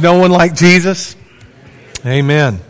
No one like Jesus? Amen.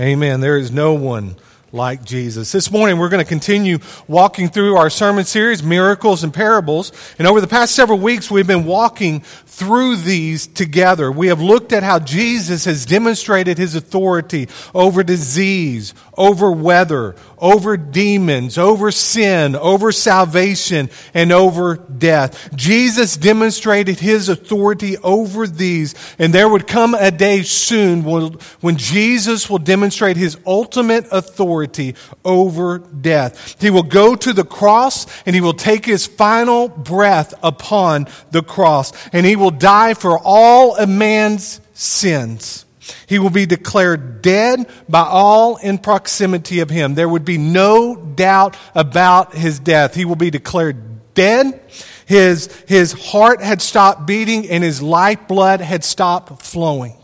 Amen. There is no one like Jesus. This morning we're going to continue walking through our sermon series, Miracles and Parables. And over the past several weeks we've been walking through these together. We have looked at how Jesus has demonstrated his authority over disease, over weather, over demons, over sin, over salvation, and over death. Jesus demonstrated his authority over these, and there would come a day soon when Jesus will demonstrate his ultimate authority over death. He will go to the cross, and he will take his final breath upon the cross, and he will die for all a man's sins. He will be declared dead by all in proximity of him. There would be no doubt about his death. He will be declared dead. His heart had stopped beating and his lifeblood had stopped flowing.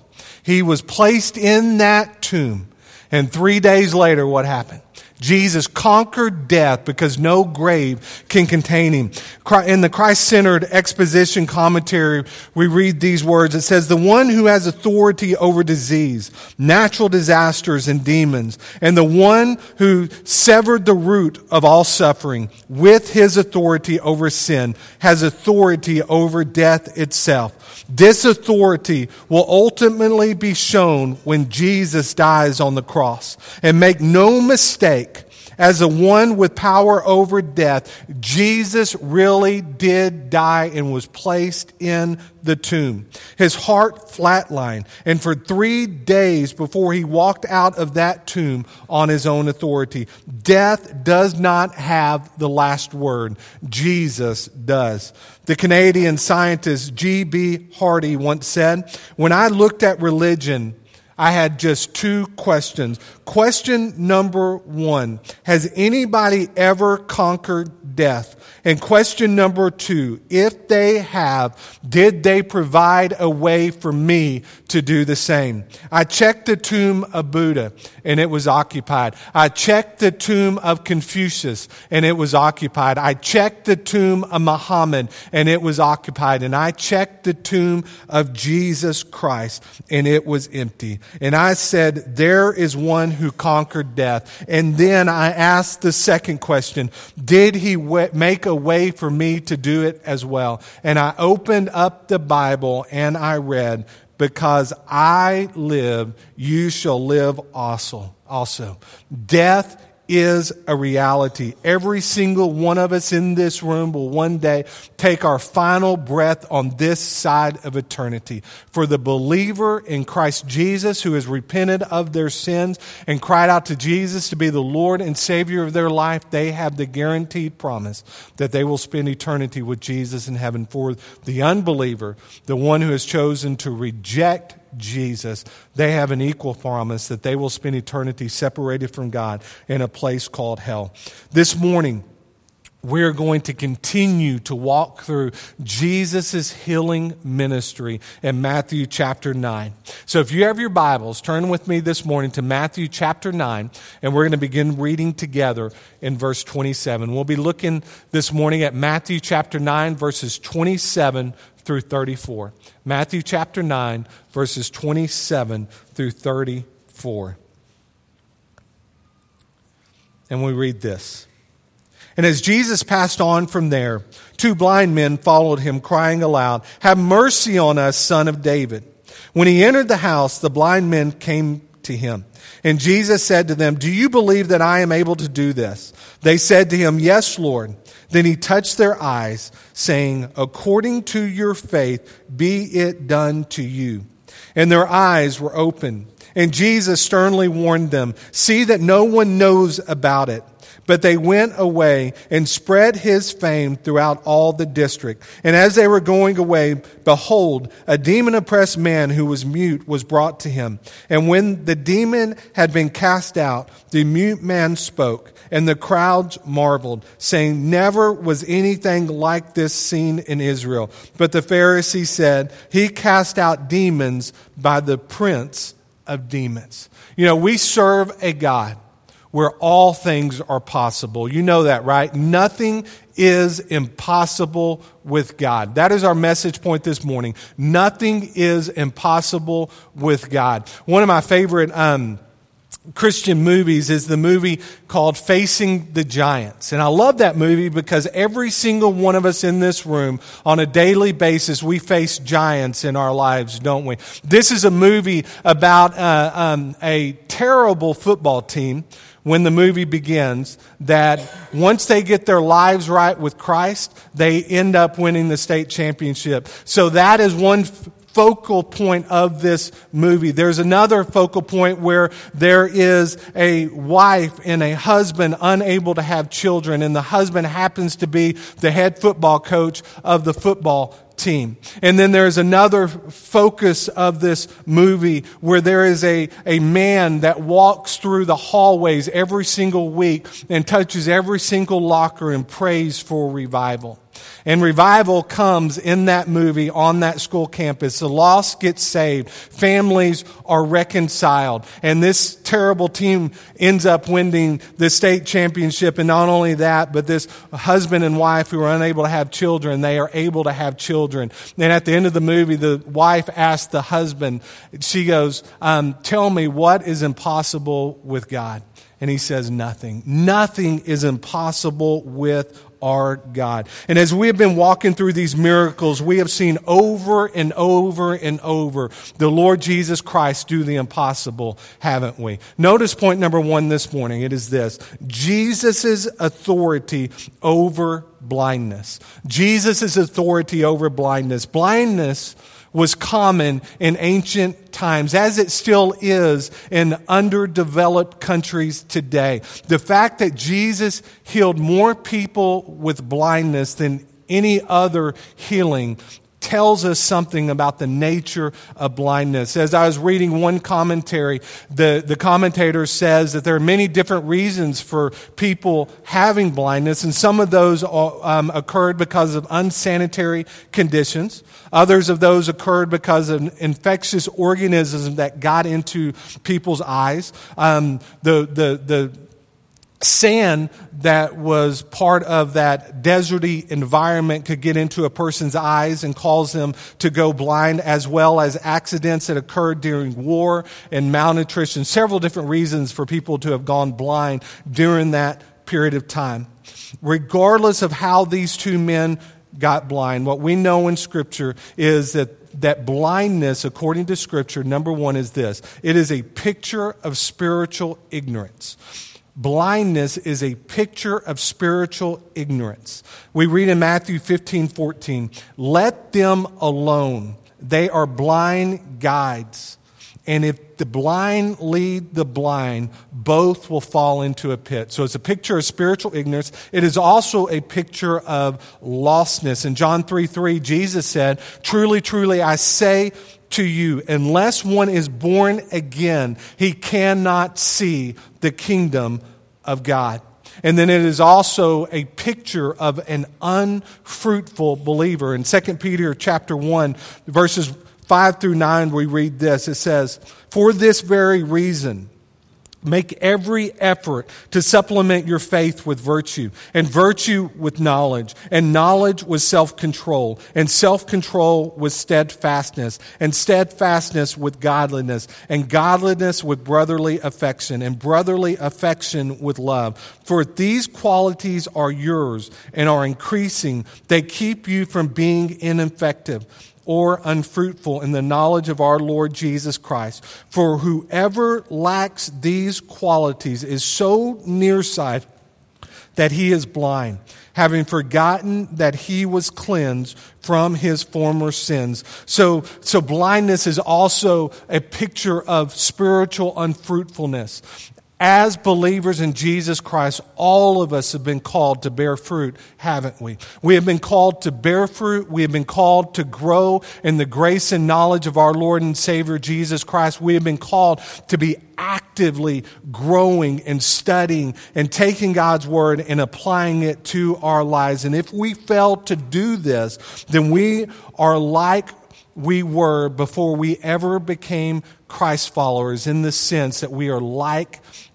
He was placed in that tomb. And 3 days later, what happened? Jesus conquered death because no grave can contain him. In the Christ-centered exposition commentary, we read these words. It says, "The one who has authority over disease, natural disasters, and demons, and the one who severed the root of all suffering with his authority over sin has authority over death itself. This authority will ultimately be shown when Jesus dies on the cross. And make no mistake, as the one with power over death, Jesus really did die and was placed in the tomb. His heart flatlined, and for 3 days before he walked out of that tomb on his own authority, death does not have the last word. Jesus does. The Canadian scientist G.B. Hardy once said, "When I looked at religion, I had just two questions. Question number one, has anybody ever conquered death? And question number two, if they have, did they provide a way for me to do the same? I checked the tomb of Buddha, and it was occupied. I checked the tomb of Confucius, and it was occupied. I checked the tomb of Muhammad, and it was occupied. And I checked the tomb of Jesus Christ, and it was empty. And I said, there is one who conquered death. And then I asked the second question, did he make a way for me to do it as well? And I opened up the Bible and I read, because I live, you shall live also. Death is a reality. Every single one of us in this room will one day take our final breath on this side of eternity. For the believer in Christ Jesus who has repented of their sins and cried out to Jesus to be the Lord and Savior of their life, they have the guaranteed promise that they will spend eternity with Jesus in heaven. For the unbeliever, the one who has chosen to reject Jesus, they have an equal promise that they will spend eternity separated from God in a place called hell. This morning, we're going to continue to walk through Jesus' healing ministry in Matthew chapter 9. So if you have your Bibles, turn with me this morning to Matthew chapter 9, and we're going to begin reading together in verse 27. We'll be looking this morning at Matthew chapter 9, verses 27 through 34. Matthew chapter 9, verses 27 through 34. And we read this. And as Jesus passed on from there, two blind men followed him, crying aloud, "Have mercy on us, Son of David." When he entered the house, the blind men came to him. And Jesus said to them, "Do you believe that I am able to do this?" They said to him, "Yes, Lord." Then he touched their eyes, saying, "According to your faith, be it done to you." And their eyes were opened. And Jesus sternly warned them, "See that no one knows about it." But they went away and spread his fame throughout all the district. And as they were going away, behold, a demon-oppressed man who was mute was brought to him. And when the demon had been cast out, the mute man spoke, and the crowds marveled, saying, "Never was anything like this seen in Israel." But the Pharisees said, "He cast out demons by the prince of demons." You know, we serve a God where all things are possible. You know that, right? Nothing is impossible with God. That is our message point this morning. Nothing is impossible with God. One of my favorite Christian movies is the movie called Facing the Giants. And I love that movie because every single one of us in this room on a daily basis, we face giants in our lives, don't we? This is a movie about a terrible football team when the movie begins that once they get their lives right with Christ, they end up winning the state championship. So that is one focal point of this movie. There's another focal point where there is a wife and a husband unable to have children, and the husband happens to be the head football coach of the football team. And then there's another focus of this movie where there is a man that walks through the hallways every single week and touches every single locker and prays for revival. And revival comes in that movie on that school campus. The lost gets saved. Families are reconciled. And this terrible team ends up winning the state championship. And not only that, but this husband and wife who are unable to have children, they are able to have children. And at the end of the movie, the wife asks the husband, she goes, tell me what is impossible with God. And he says, nothing. Nothing is impossible with our God. And as we have been walking through these miracles, we have seen over and over and over the Lord Jesus Christ do the impossible, haven't we? Notice point number one this morning. It is this: Jesus' authority over blindness. Jesus' authority over blindness. Blindness was common in ancient times, as it still is in underdeveloped countries today. The fact that Jesus healed more people with blindness than any other healing tells us something about the nature of blindness. As I was reading one commentary, the commentator says that there are many different reasons for people having blindness, and some of those occurred because of unsanitary conditions. Others of those occurred because of an infectious organism that got into people's eyes. The sand that was part of that deserty environment could get into a person's eyes and cause them to go blind, as well as accidents that occurred during war and malnutrition. Several different reasons for people to have gone blind during that period of time. Regardless of how these two men got blind, what we know in Scripture is that blindness, according to Scripture, number one is this: it is a picture of spiritual ignorance. Blindness is a picture of spiritual ignorance. We read in Matthew 15:14, "Let them alone. They are blind guides. And if the blind lead the blind, both will fall into a pit." So it's a picture of spiritual ignorance. It is also a picture of lostness. In John 3:3, Jesus said, "Truly, truly, I say to you, unless one is born again, he cannot see the kingdom of God." And then it is also a picture of an unfruitful believer. In 2 Peter chapter 1, verses 5 through 9, we read this. It says, "For this very reason, make every effort to supplement your faith with virtue, and virtue with knowledge, and knowledge with self-control, and self-control with steadfastness, and steadfastness with godliness, and godliness with brotherly affection, and brotherly affection with love. For if these qualities are yours and are increasing, they keep you from being ineffective or unfruitful in the knowledge of our Lord Jesus Christ. For whoever lacks these qualities is so nearsighted that he is blind, having forgotten that he was cleansed from his former sins." So blindness is also a picture of spiritual unfruitfulness. As believers in Jesus Christ, all of us have been called to bear fruit, haven't we? We have been called to bear fruit. We have been called to grow in the grace and knowledge of our Lord and Savior Jesus Christ. We have been called to be actively growing and studying and taking God's word and applying it to our lives. And if we fail to do this, then we are like we were before we ever became Christ followers, in the sense that we are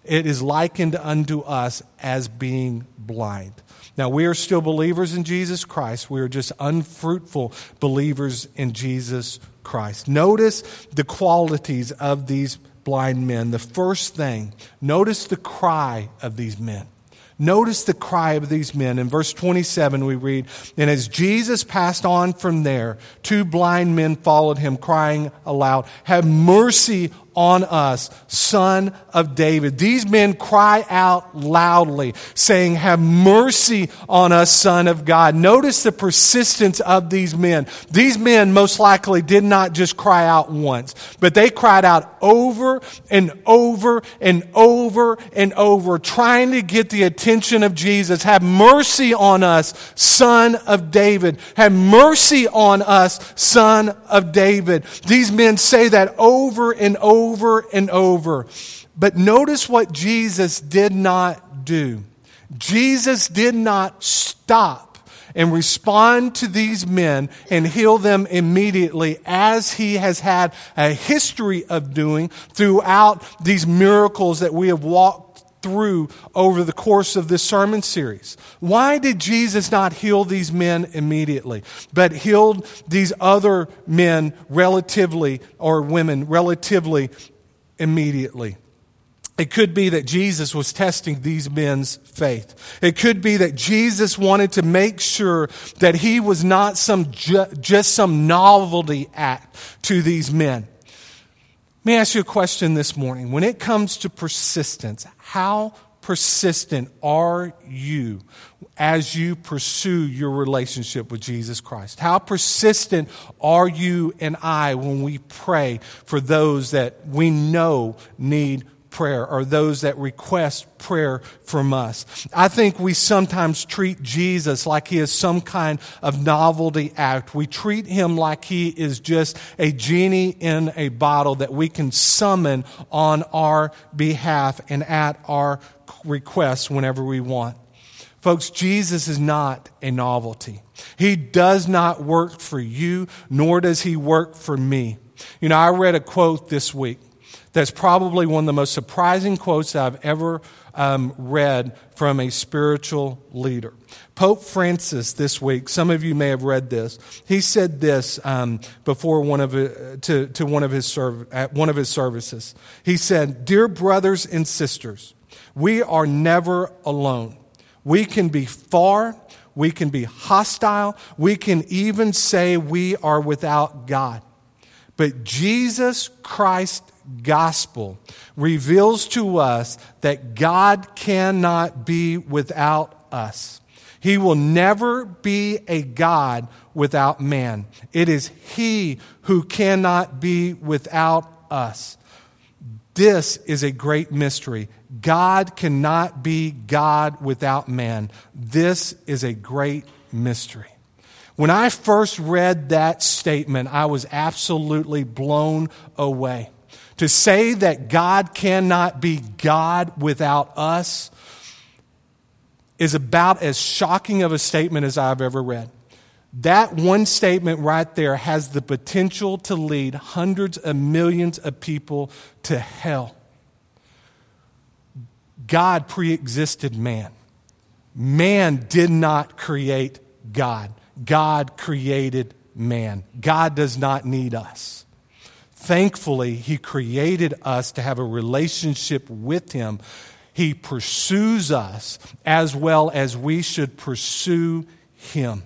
it is likened unto us as being blind. Now, we are still believers in Jesus Christ. We are just unfruitful believers in Jesus Christ. Notice the qualities of these blind men. The first thing, notice the cry of these men. Notice the cry of these men. In verse 27 we read, "And as Jesus passed on from there, two blind men followed him, crying aloud, 'Have mercy on us, Son of David.'" These men cry out loudly, saying, "Have mercy on us, Son of God." Notice the persistence of these men. These men most likely did not just cry out once, but they cried out over and over and over and over, trying to get the attention of Jesus. "Have mercy on us, Son of David. Have mercy on us, Son of David." These men say that over and over. But notice what Jesus did not do. Jesus did not stop and respond to these men and heal them immediately, as he has had a history of doing throughout these miracles that we have walked through over the course of this sermon series. Why did Jesus not heal these men immediately, but healed these other men relatively, or women relatively, immediately? It could be that Jesus was testing these men's faith. It could be that Jesus wanted to make sure that he was not just some novelty act to these men. Let me ask you a question this morning. When it comes to persistence, how persistent are you as you pursue your relationship with Jesus Christ? How persistent are you and I when we pray for those that we know need prayer, or those that request prayer from us? I think we sometimes treat Jesus like he is some kind of novelty act. We treat him like he is just a genie in a bottle that we can summon on our behalf and at our request whenever we want. Folks, Jesus is not a novelty. He does not work for you, nor does he work for me. You know, I read a quote this week that's probably one of the most surprising quotes I've ever read from a spiritual leader. Pope Francis this week, some of you may have read this. He said this before one of his services. He said, "Dear brothers and sisters, we are never alone. We can be far, we can be hostile, we can even say we are without God. But Jesus Christ gospel reveals to us that God cannot be without us. He will never be a God without man. It is he who cannot be without us. This is a great mystery. God cannot be God without man. This is a great mystery." When I first read that statement, I was absolutely blown away. To say that God cannot be God without us is about as shocking of a statement as I've ever read. That one statement right there has the potential to lead hundreds of millions of people to hell. God preexisted man. Man did not create God. God created man. God does not need us. Thankfully, he created us to have a relationship with him. He pursues us as well as we should pursue him.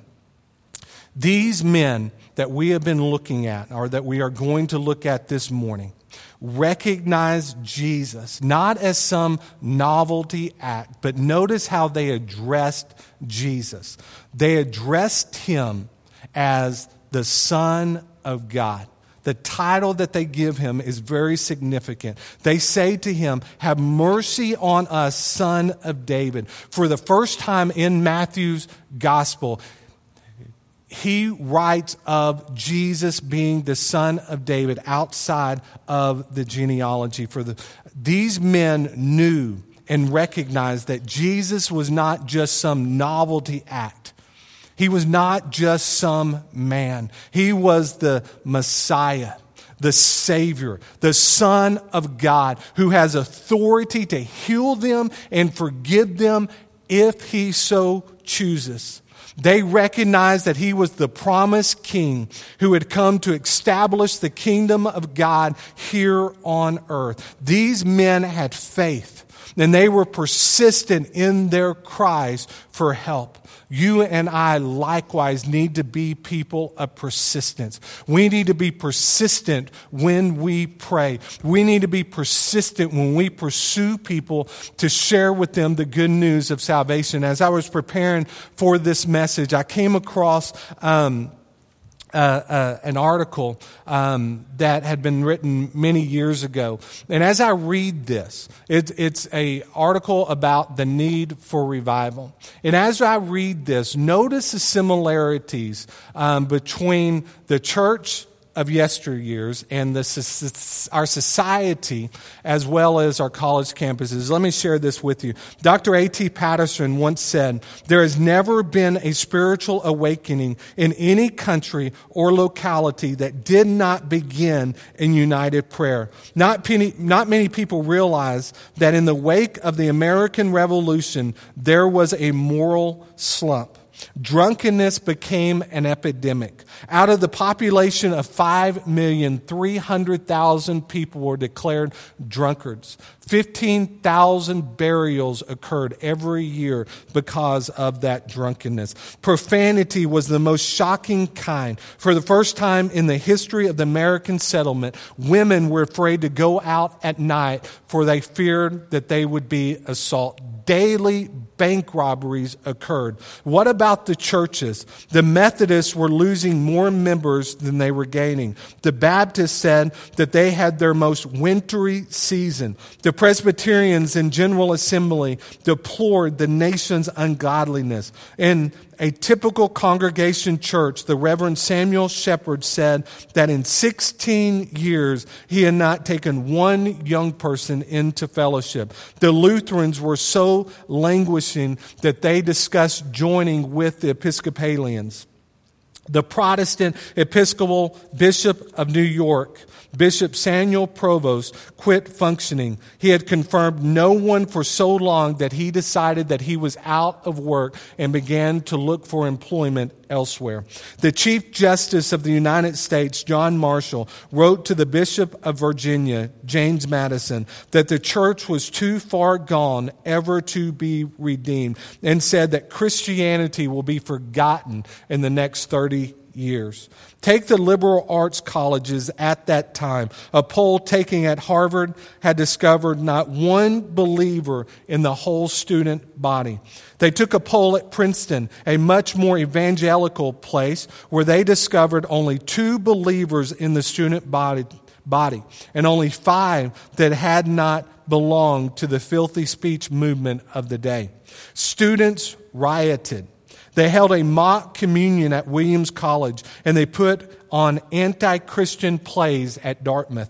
These men that we have been looking at, or that we are going to look at this morning, recognize Jesus not as some novelty act, but notice how they addressed Jesus. They addressed him as the Son of God. The title that they give him is very significant. They say to him, "Have mercy on us, Son of David." For the first time in Matthew's gospel, he writes of Jesus being the Son of David outside of the genealogy. These men knew and recognized that Jesus was not just some novelty act. He was not just some man. He was the Messiah, the Savior, the Son of God, who has authority to heal them and forgive them if he so chooses. They recognized that he was the promised king who had come to establish the kingdom of God here on earth. These men had faith, and they were persistent in their cries for help. You and I likewise need to be people of persistence. We need to be persistent when we pray. We need to be persistent when we pursue people to share with them the good news of salvation. As I was preparing for this message, I came across an article that had been written many years ago. And as I read this, it's an article about the need for revival. And as I read this, notice the similarities between the church of yesteryears and our society, as well as our college campuses. Let me share this with you. Dr. A.T. Patterson once said, "There has never been a spiritual awakening in any country or locality that did not begin in united prayer. Not many people realize that in the wake of the American Revolution, there was a moral slump. Drunkenness became an epidemic. Out of the population of 5 million, 300,000 people were declared drunkards. 15,000 burials occurred every year because of that drunkenness. Profanity was the most shocking kind. For the first time in the history of the American settlement, women were afraid to go out at night, for they feared that they would be assaulted. Daily bank robberies occurred. What about the churches? The Methodists were losing more members than they were gaining. The Baptists said that they had their most wintry season. The Presbyterians in General Assembly deplored the nation's ungodliness. In a typical congregation church, the Reverend Samuel Shepherd said that in 16 years, he had not taken one young person into fellowship. The Lutherans were so languishing that they discussed joining with the Episcopalians. The Protestant Episcopal Bishop of New York, Bishop Samuel Provoost, quit functioning. He had confirmed no one for so long that he decided that he was out of work and began to look for employment elsewhere. The Chief Justice of the United States, John Marshall, wrote to the Bishop of Virginia, James Madison, that the church was too far gone ever to be redeemed, and said that Christianity will be forgotten in the next 30 years. Take the liberal arts colleges at that time. A poll taken at Harvard had discovered not one believer in the whole student body. They took a poll at Princeton, a much more evangelical place, where they discovered only 2 believers in the student body, and only 5 that had not belonged to the filthy speech movement of the day. Students rioted. They held a mock communion at Williams College, and they put on anti-Christian plays at Dartmouth.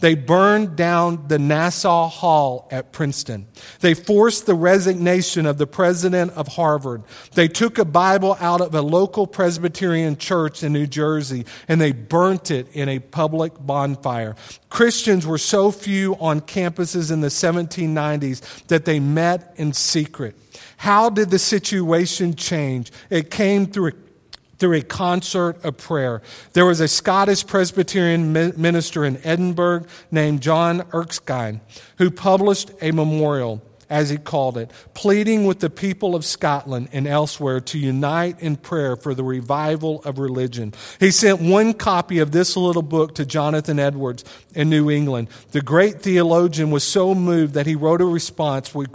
They burned down the Nassau Hall at Princeton. They forced the resignation of the president of Harvard. They took a Bible out of a local Presbyterian church in New Jersey, and they burnt it in a public bonfire. Christians were so few on campuses in the 1790s that they met in secret. How did the situation change? It came through a concert of prayer. There was a Scottish Presbyterian minister in Edinburgh named John Erskine, who published a memorial, as he called it, pleading with the people of Scotland and elsewhere to unite in prayer for the revival of religion. He sent one copy of this little book to Jonathan Edwards in New England. The great theologian was so moved that he wrote a response which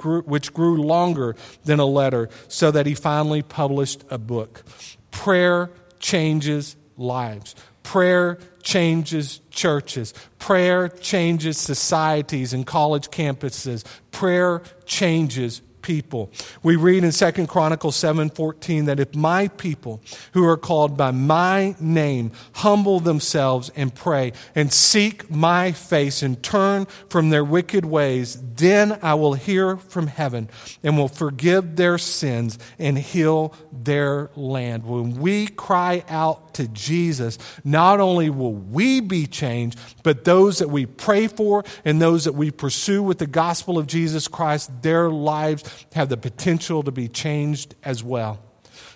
grew longer than a letter, so that he finally published a book. Prayer changes lives. Prayer changes churches. Prayer changes societies and college campuses. Prayer changes people. We read in 2 Chronicles 7:14 that if my people who are called by my name humble themselves and pray and seek my face and turn from their wicked ways, then I will hear from heaven and will forgive their sins and heal their land. When we cry out to Jesus, not only will we be changed, but those that we pray for and those that we pursue with the gospel of Jesus Christ, their lives have the potential to be changed as well.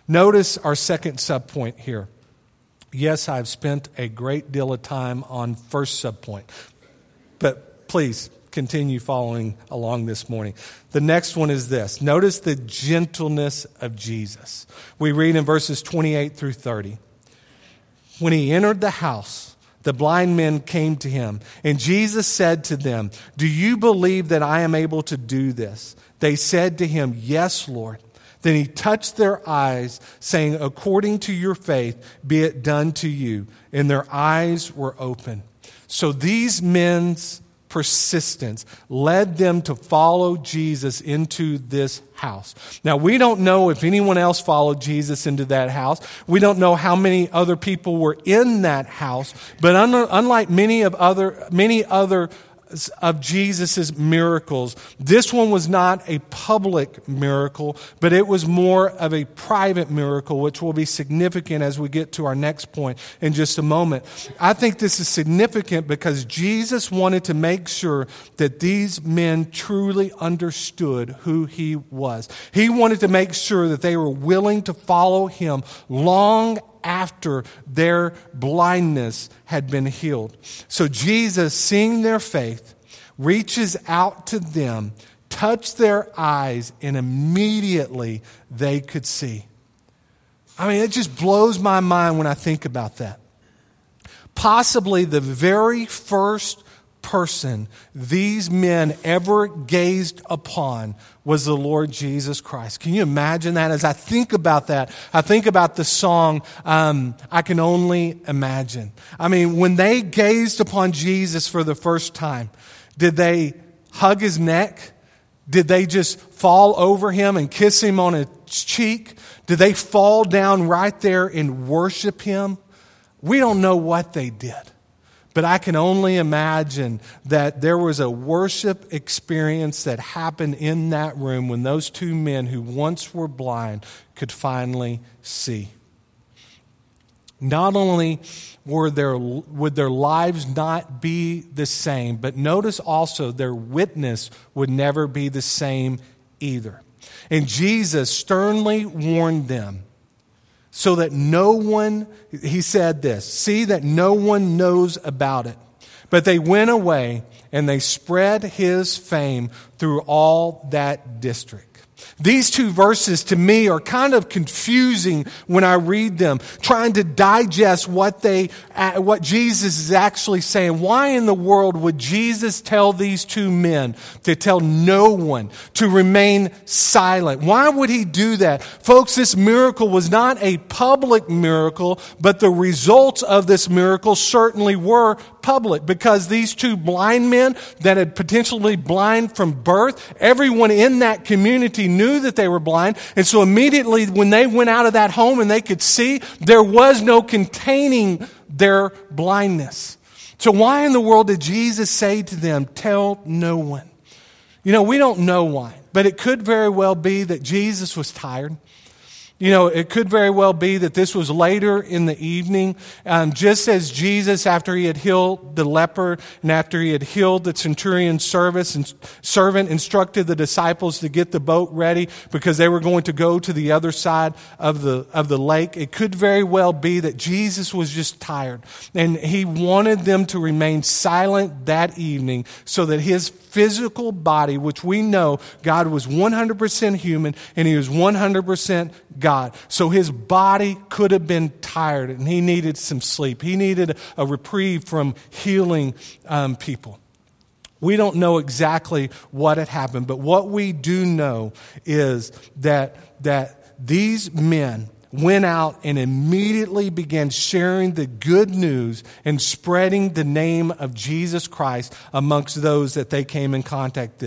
Notice our second subpoint here. Yes, I've spent a great deal of time on first subpoint, but please continue following along this morning. The next one is this. Notice the gentleness of Jesus. We read in verses 28 through 30. When he entered the house, the blind men came to him, and Jesus said to them, "Do you believe that I am able to do this?" They said to him, "Yes, Lord." Then he touched their eyes, saying, "According to your faith, be it done to you." And their eyes were open. So these men's persistence led them to follow Jesus into this house. Now, we don't know if anyone else followed Jesus into that house. We don't know how many other people were in that house. But unlike many other of Jesus's miracles, this one was not a public miracle, but it was more of a private miracle, which will be significant as we get to our next point in just a moment. I think this is significant because Jesus wanted to make sure that these men truly understood who he was. He wanted to make sure that they were willing to follow him long after their blindness had been healed. So Jesus, seeing their faith, reaches out to them, touched their eyes, and immediately they could see. I mean, it just blows my mind when I think about that. Possibly the very first person these men ever gazed upon was the Lord Jesus Christ. Can you imagine that? As I think about that, I think about the song, I Can Only Imagine. I mean, when they gazed upon Jesus for the first time, did they hug his neck? Did they just fall over him and kiss him on his cheek? Did they fall down right there and worship him? We don't know what they did. But I can only imagine that there was a worship experience that happened in that room when those two men who once were blind could finally see. Not only would their lives not be the same, but notice also their witness would never be the same either. And Jesus sternly warned them, so that no one, he said this, see that no one knows about it. But they went away and they spread his fame through all that district. These two verses to me are kind of confusing when I read them, trying to digest what Jesus is actually saying. Why in the world would Jesus tell these two men to tell no one, to remain silent? Why would he do that? Folks, this miracle was not a public miracle, but the results of this miracle certainly were public, because these two blind men that had potentially blind from birth, everyone in that community knew that they were blind. And so immediately when they went out of that home and they could see, there was no containing their blindness. So why in the world did Jesus say to them, tell no one? You know, we don't know why, but it could very well be that Jesus was tired. You know, it could very well be that this was later in the evening, just as Jesus, after he had healed the leper and after he had healed the centurion's servant, instructed the disciples to get the boat ready because they were going to go to the other side of the lake. It could very well be that Jesus was just tired and he wanted them to remain silent that evening so that his physical body, which we know God was 100% human and he was 100% God. So his body could have been tired and he needed some sleep. He needed a reprieve from healing people. We don't know exactly what had happened, but what we do know is that these men went out and immediately began sharing the good news and spreading the name of Jesus Christ amongst those that they came in contact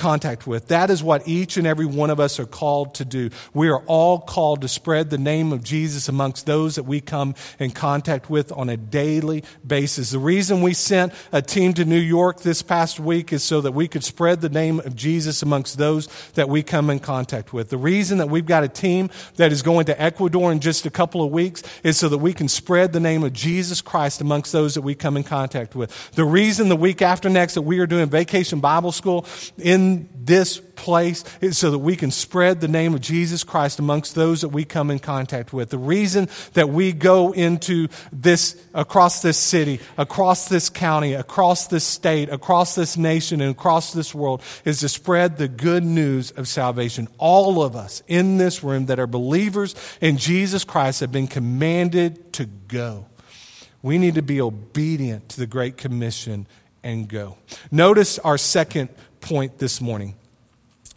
contact with. That is what each and every one of us are called to do. We are all called to spread the name of Jesus amongst those that we come in contact with on a daily basis. The reason we sent a team to New York this past week is so that we could spread the name of Jesus amongst those that we come in contact with. The reason that we've got a team that is going to Ecuador in just a couple of weeks is so that we can spread the name of Jesus Christ amongst those that we come in contact with. The reason the week after next that we are doing Vacation Bible School in this place is so that we can spread the name of Jesus Christ amongst those that we come in contact with. The reason that we go into this, across this city, across this county, across this state, across this nation, and across this world is to spread the good news of salvation. All of us in this room that are believers in Jesus Christ have been commanded to go. We need to be obedient to the Great Commission and go. Notice our second point this morning.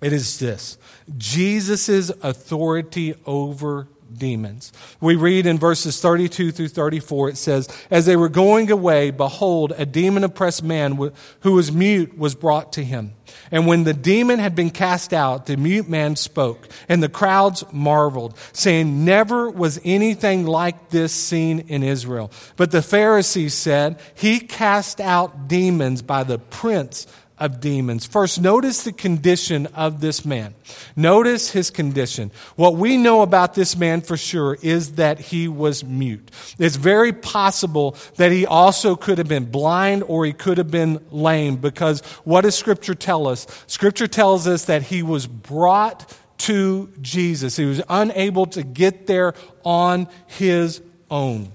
It is this: Jesus' authority over demons. We read in verses 32 through 34, it says, "As they were going away, behold, a demon-oppressed man who was mute was brought to him. And when the demon had been cast out, the mute man spoke, and the crowds marveled, saying, 'Never was anything like this seen in Israel.' But the Pharisees said, 'He cast out demons by the prince of demons.'" First, notice the condition of this man. Notice his condition. What we know about this man for sure is that he was mute. It's very possible that he also could have been blind or he could have been lame, because what does Scripture tell us? Scripture tells us that he was brought to Jesus. He was unable to get there on his own.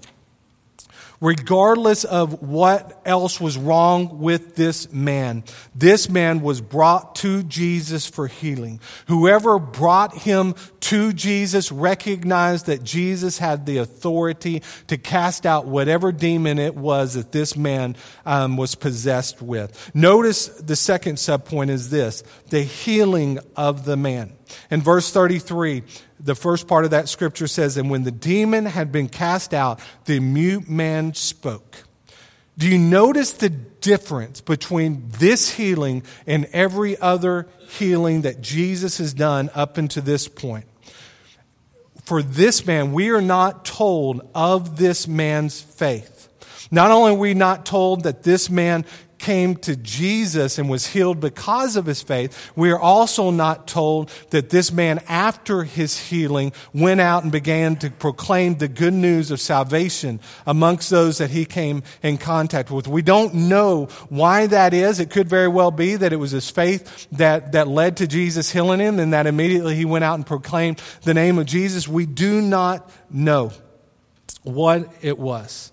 Regardless of what else was wrong with this man was brought to Jesus for healing. Whoever brought him to Jesus recognized that Jesus had the authority to cast out whatever demon it was that this man was possessed with. Notice the second subpoint is this: the healing of the man. In verse 33, the first part of that scripture says, "And when the demon had been cast out, the mute man spoke." Do you notice the difference between this healing and every other healing that Jesus has done up until this point? For this man, we are not told of this man's faith. Not only are we not told that this man came to Jesus and was healed because of his faith, we are also not told that this man, after his healing, went out and began to proclaim the good news of salvation amongst those that he came in contact with. We don't know why that is. It could very well be that it was his faith that led to Jesus healing him, and that immediately he went out and proclaimed the name of Jesus. We do not know what it was.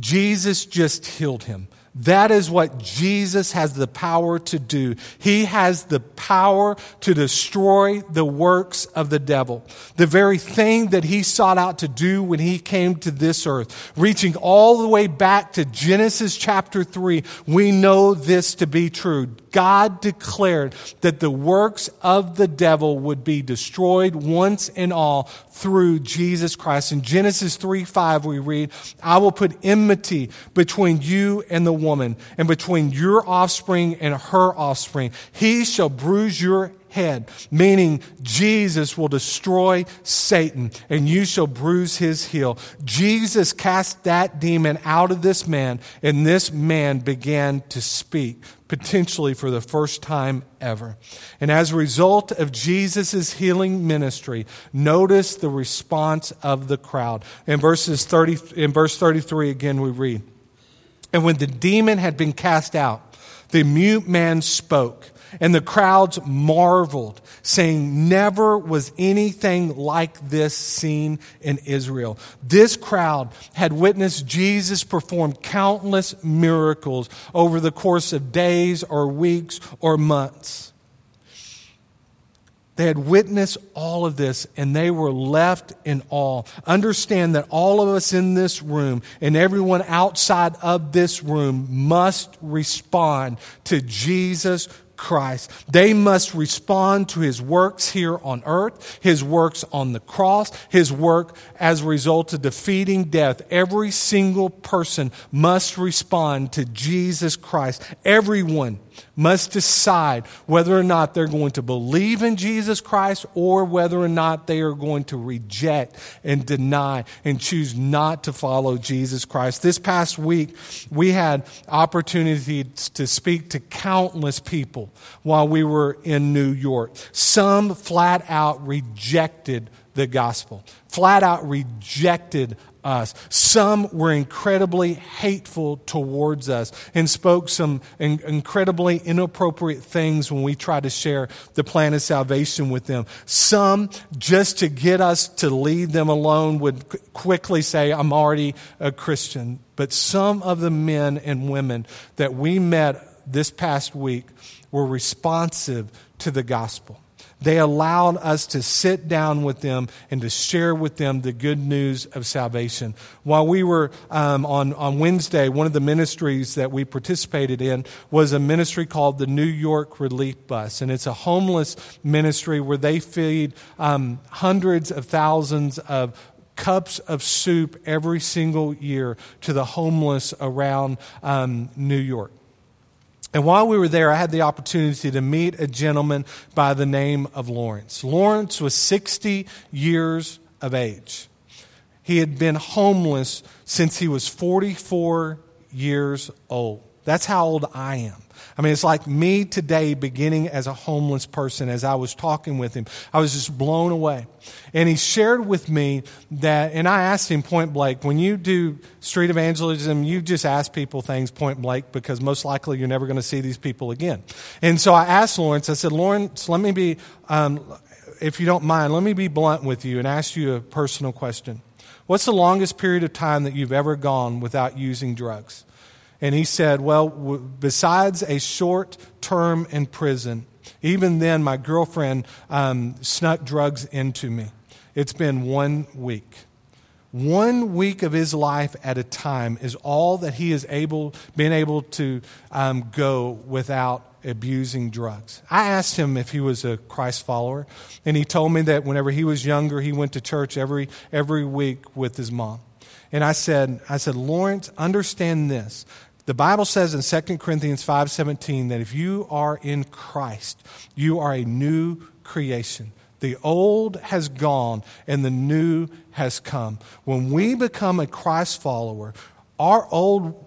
Jesus just healed him. That is what Jesus has the power to do. He has the power to destroy the works of the devil. The very thing that he sought out to do when he came to this earth, reaching all the way back to Genesis chapter 3, we know this to be true. God declared that the works of the devil would be destroyed once and all through Jesus Christ. In Genesis 3:5 we read, "I will put enmity between you and the woman, and between your offspring and her offspring. He shall bruise your head," meaning Jesus will destroy Satan, "and you shall bruise his heel." Jesus cast that demon out of this man, and this man began to speak, potentially for the first time ever. And as a result of Jesus' healing ministry, notice the response of the crowd. In verse 33 again we read, "And when the demon had been cast out, the mute man spoke, and the crowds marveled, saying, 'Never was anything like this seen in Israel.'" This crowd had witnessed Jesus perform countless miracles over the course of days or weeks or months. They had witnessed all of this, and they were left in awe. Understand that all of us in this room and everyone outside of this room must respond to Jesus Christ. They must respond to his works here on earth, his works on the cross, his work as a result of defeating death. Every single person must respond to Jesus Christ. Everyone must decide whether or not they're going to believe in Jesus Christ or whether or not they are going to reject and deny and choose not to follow Jesus Christ. This past week, we had opportunities to speak to countless people while we were in New York. Some flat out rejected the gospel, flat out rejected us. Some were incredibly hateful towards us and spoke some incredibly inappropriate things when we tried to share the plan of salvation with them. Some, just to get us to leave them alone, would quickly say, I'm already a Christian. But some of the men and women that we met this past week were responsive to the gospel. They allowed us to sit down with them and to share with them the good news of salvation. While we were on Wednesday, one of the ministries that we participated in was a ministry called the New York Relief Bus. And it's a homeless ministry where they feed hundreds of thousands of cups of soup every single year to the homeless around New York. And while we were there, I had the opportunity to meet a gentleman by the name of Lawrence. Lawrence was 60 years of age. He had been homeless since he was 44 years old. That's how old I am. I mean, it's like me today beginning as a homeless person. As I was talking with him, I was just blown away. And he shared with me that, and I asked him point blank, when you do street evangelism, you just ask people things point blank because most likely you're never going to see these people again. And so I asked Lawrence, I said, Lawrence, let me be, if you don't mind, let me be blunt with you and ask you a personal question. What's the longest period of time that you've ever gone without using drugs? And he said, well, besides a short term in prison, even then my girlfriend snuck drugs into me. It's been 1 week. 1 week of his life at a time is all that he has been able to go without abusing drugs. I asked him if he was a Christ follower, and he told me that whenever he was younger, he went to church every week with his mom. And I said, Lawrence, understand this. The Bible says in 2 Corinthians 5:17 that if you are in Christ, you are a new creation. The old has gone and the new has come. When we become a Christ follower, our old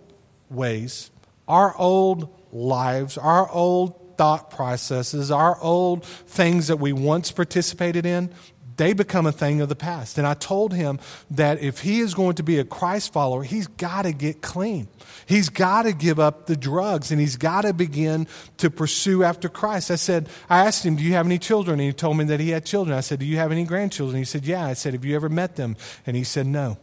ways, our old lives, our old thought processes, our old things that we once participated in, they become a thing of the past. And I told him that if he is going to be a Christ follower, he's got to get clean. He's got to give up the drugs, and he's got to begin to pursue after Christ. I asked him, do you have any children? And he told me that he had children. I said, do you have any grandchildren? He said, yeah. I said, have you ever met them? And he said, no.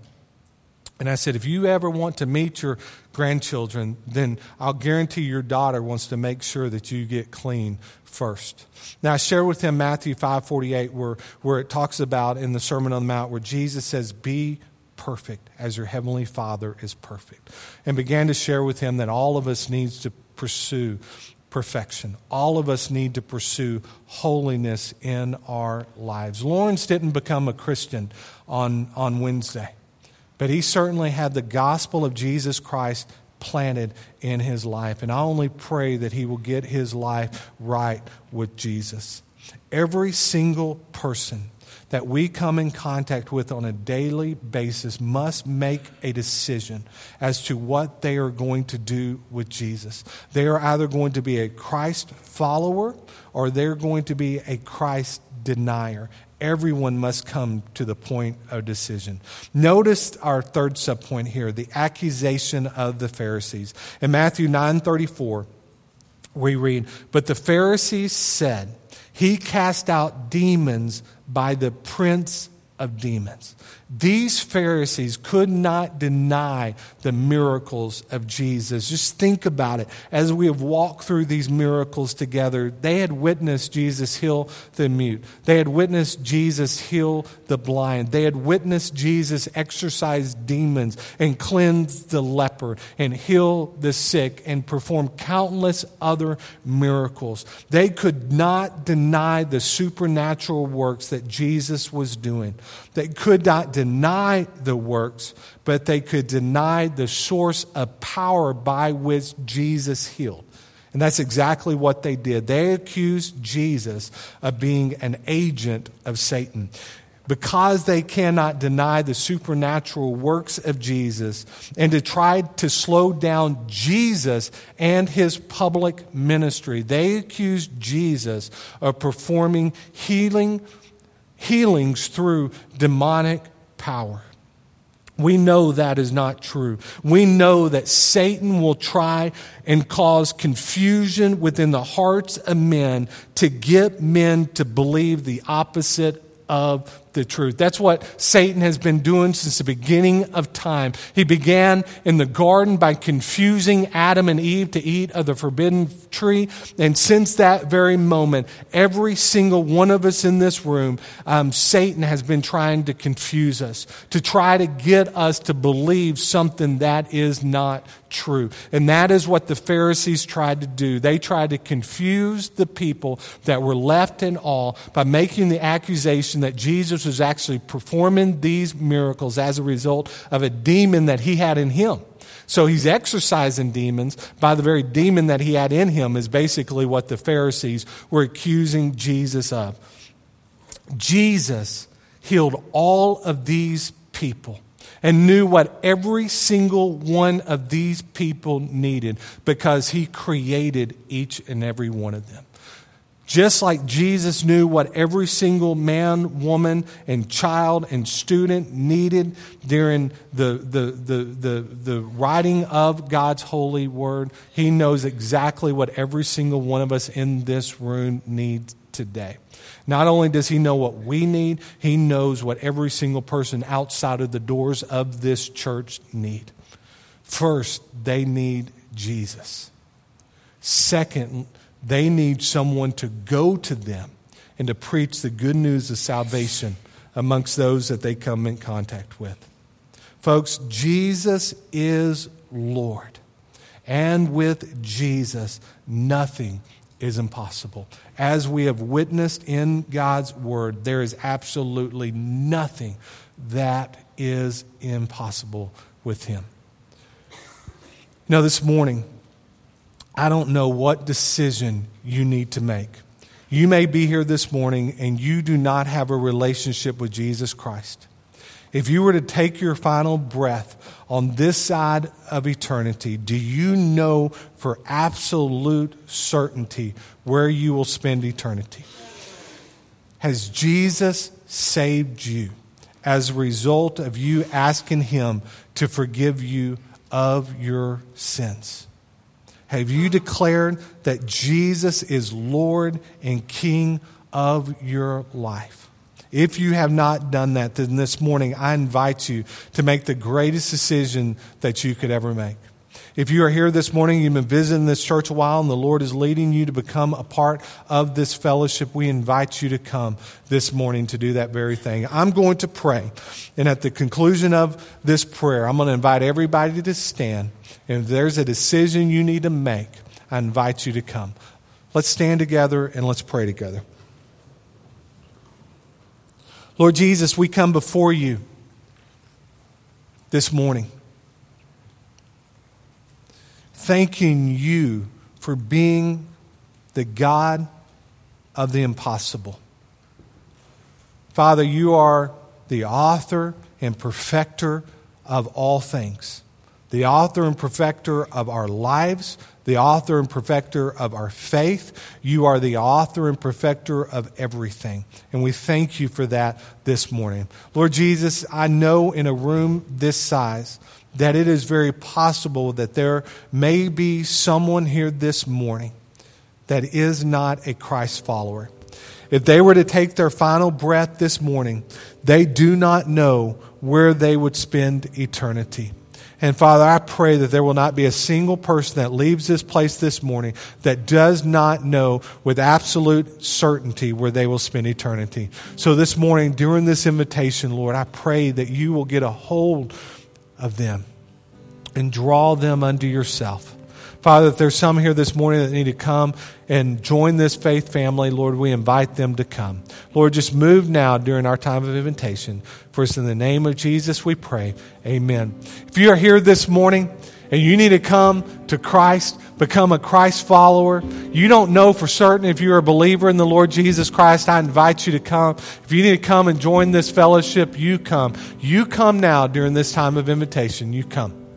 And I said, if you ever want to meet your grandchildren, then I'll guarantee your daughter wants to make sure that you get clean first. Now, I shared with him Matthew 5:48, where it talks about in the Sermon on the Mount, where Jesus says, be perfect as your heavenly Father is perfect. And began to share with him that all of us needs to pursue perfection. All of us need to pursue holiness in our lives. Lawrence didn't become a Christian on Wednesday. But he certainly had the gospel of Jesus Christ planted in his life. And I only pray that he will get his life right with Jesus. Every single person that we come in contact with on a daily basis must make a decision as to what they are going to do with Jesus. They are either going to be a Christ follower or they're going to be a Christ denier. Everyone must come to the point of decision. Notice our third subpoint here, the accusation of the Pharisees. In Matthew 9:34, we read, but the Pharisees said, he cast out demons by the prince of demons. These Pharisees could not deny the miracles of Jesus. Just think about it. As we have walked through these miracles together, they had witnessed Jesus heal the mute. They had witnessed Jesus heal the blind. They had witnessed Jesus exorcise demons and cleanse the leper and heal the sick and perform countless other miracles. They could not deny the supernatural works that Jesus was doing. They could not deny the works, but they could deny the source of power by which Jesus healed. And that's exactly what they did. They accused Jesus of being an agent of Satan. Because they cannot deny the supernatural works of Jesus and to try to slow down Jesus and his public ministry, they accuse Jesus of performing healings through demonic power. We know that is not true. We know that Satan will try and cause confusion within the hearts of men to get men to believe the opposite of the truth. That's what Satan has been doing since the beginning of time. He began in the garden by confusing Adam and Eve to eat of the forbidden tree. And since that very moment, every single one of us in this room, Satan has been trying to confuse us, to try to get us to believe something that is not true. And that is what the Pharisees tried to do. They tried to confuse the people that were left in awe by making the accusation that Jesus was actually performing these miracles as a result of a demon that he had in him. So he's exorcising demons by the very demon that he had in him is basically what the Pharisees were accusing Jesus of. Jesus healed all of these people and knew what every single one of these people needed because he created each and every one of them. Just like Jesus knew what every single man, woman, and child and student needed during the writing of God's holy word, he knows exactly what every single one of us in this room needs today. Not only does he know what we need, he knows what every single person outside of the doors of this church need. First, they need Jesus. Second, they need someone to go to them and to preach the good news of salvation amongst those that they come in contact with. Folks, Jesus is Lord, and with Jesus, nothing is impossible. As we have witnessed in God's word, there is absolutely nothing that is impossible with him. Now, this morning, I don't know what decision you need to make. You may be here this morning and you do not have a relationship with Jesus Christ. If you were to take your final breath on this side of eternity, do you know for absolute certainty where you will spend eternity? Has Jesus saved you as a result of you asking him to forgive you of your sins? Have you declared that Jesus is Lord and King of your life? If you have not done that, then this morning I invite you to make the greatest decision that you could ever make. If you are here this morning, you've been visiting this church a while, and the Lord is leading you to become a part of this fellowship, we invite you to come this morning to do that very thing. I'm going to pray, and at the conclusion of this prayer, I'm going to invite everybody to stand. And if there's a decision you need to make, I invite you to come. Let's stand together and let's pray together. Lord Jesus, we come before you this morning, thanking you for being the God of the impossible. Father, you are the author and perfecter of all things, the author and perfecter of our lives, the author and perfecter of our faith. You are the author and perfecter of everything. And we thank you for that this morning. Lord Jesus, I know in a room this size that it is very possible that there may be someone here this morning that is not a Christ follower. If they were to take their final breath this morning, they do not know where they would spend eternity. And Father, I pray that there will not be a single person that leaves this place this morning that does not know with absolute certainty where they will spend eternity. So this morning, during this invitation, Lord, I pray that you will get a hold of them and draw them unto yourself. Father, if there's some here this morning that need to come and join this faith family, Lord, we invite them to come. Lord, just move now during our time of invitation. For us in the name of Jesus we pray. Amen. If you are here this morning and you need to come to Christ, become a Christ follower, you don't know for certain if you're a believer in the Lord Jesus Christ, I invite you to come. If you need to come and join this fellowship, you come. You come now during this time of invitation. You come.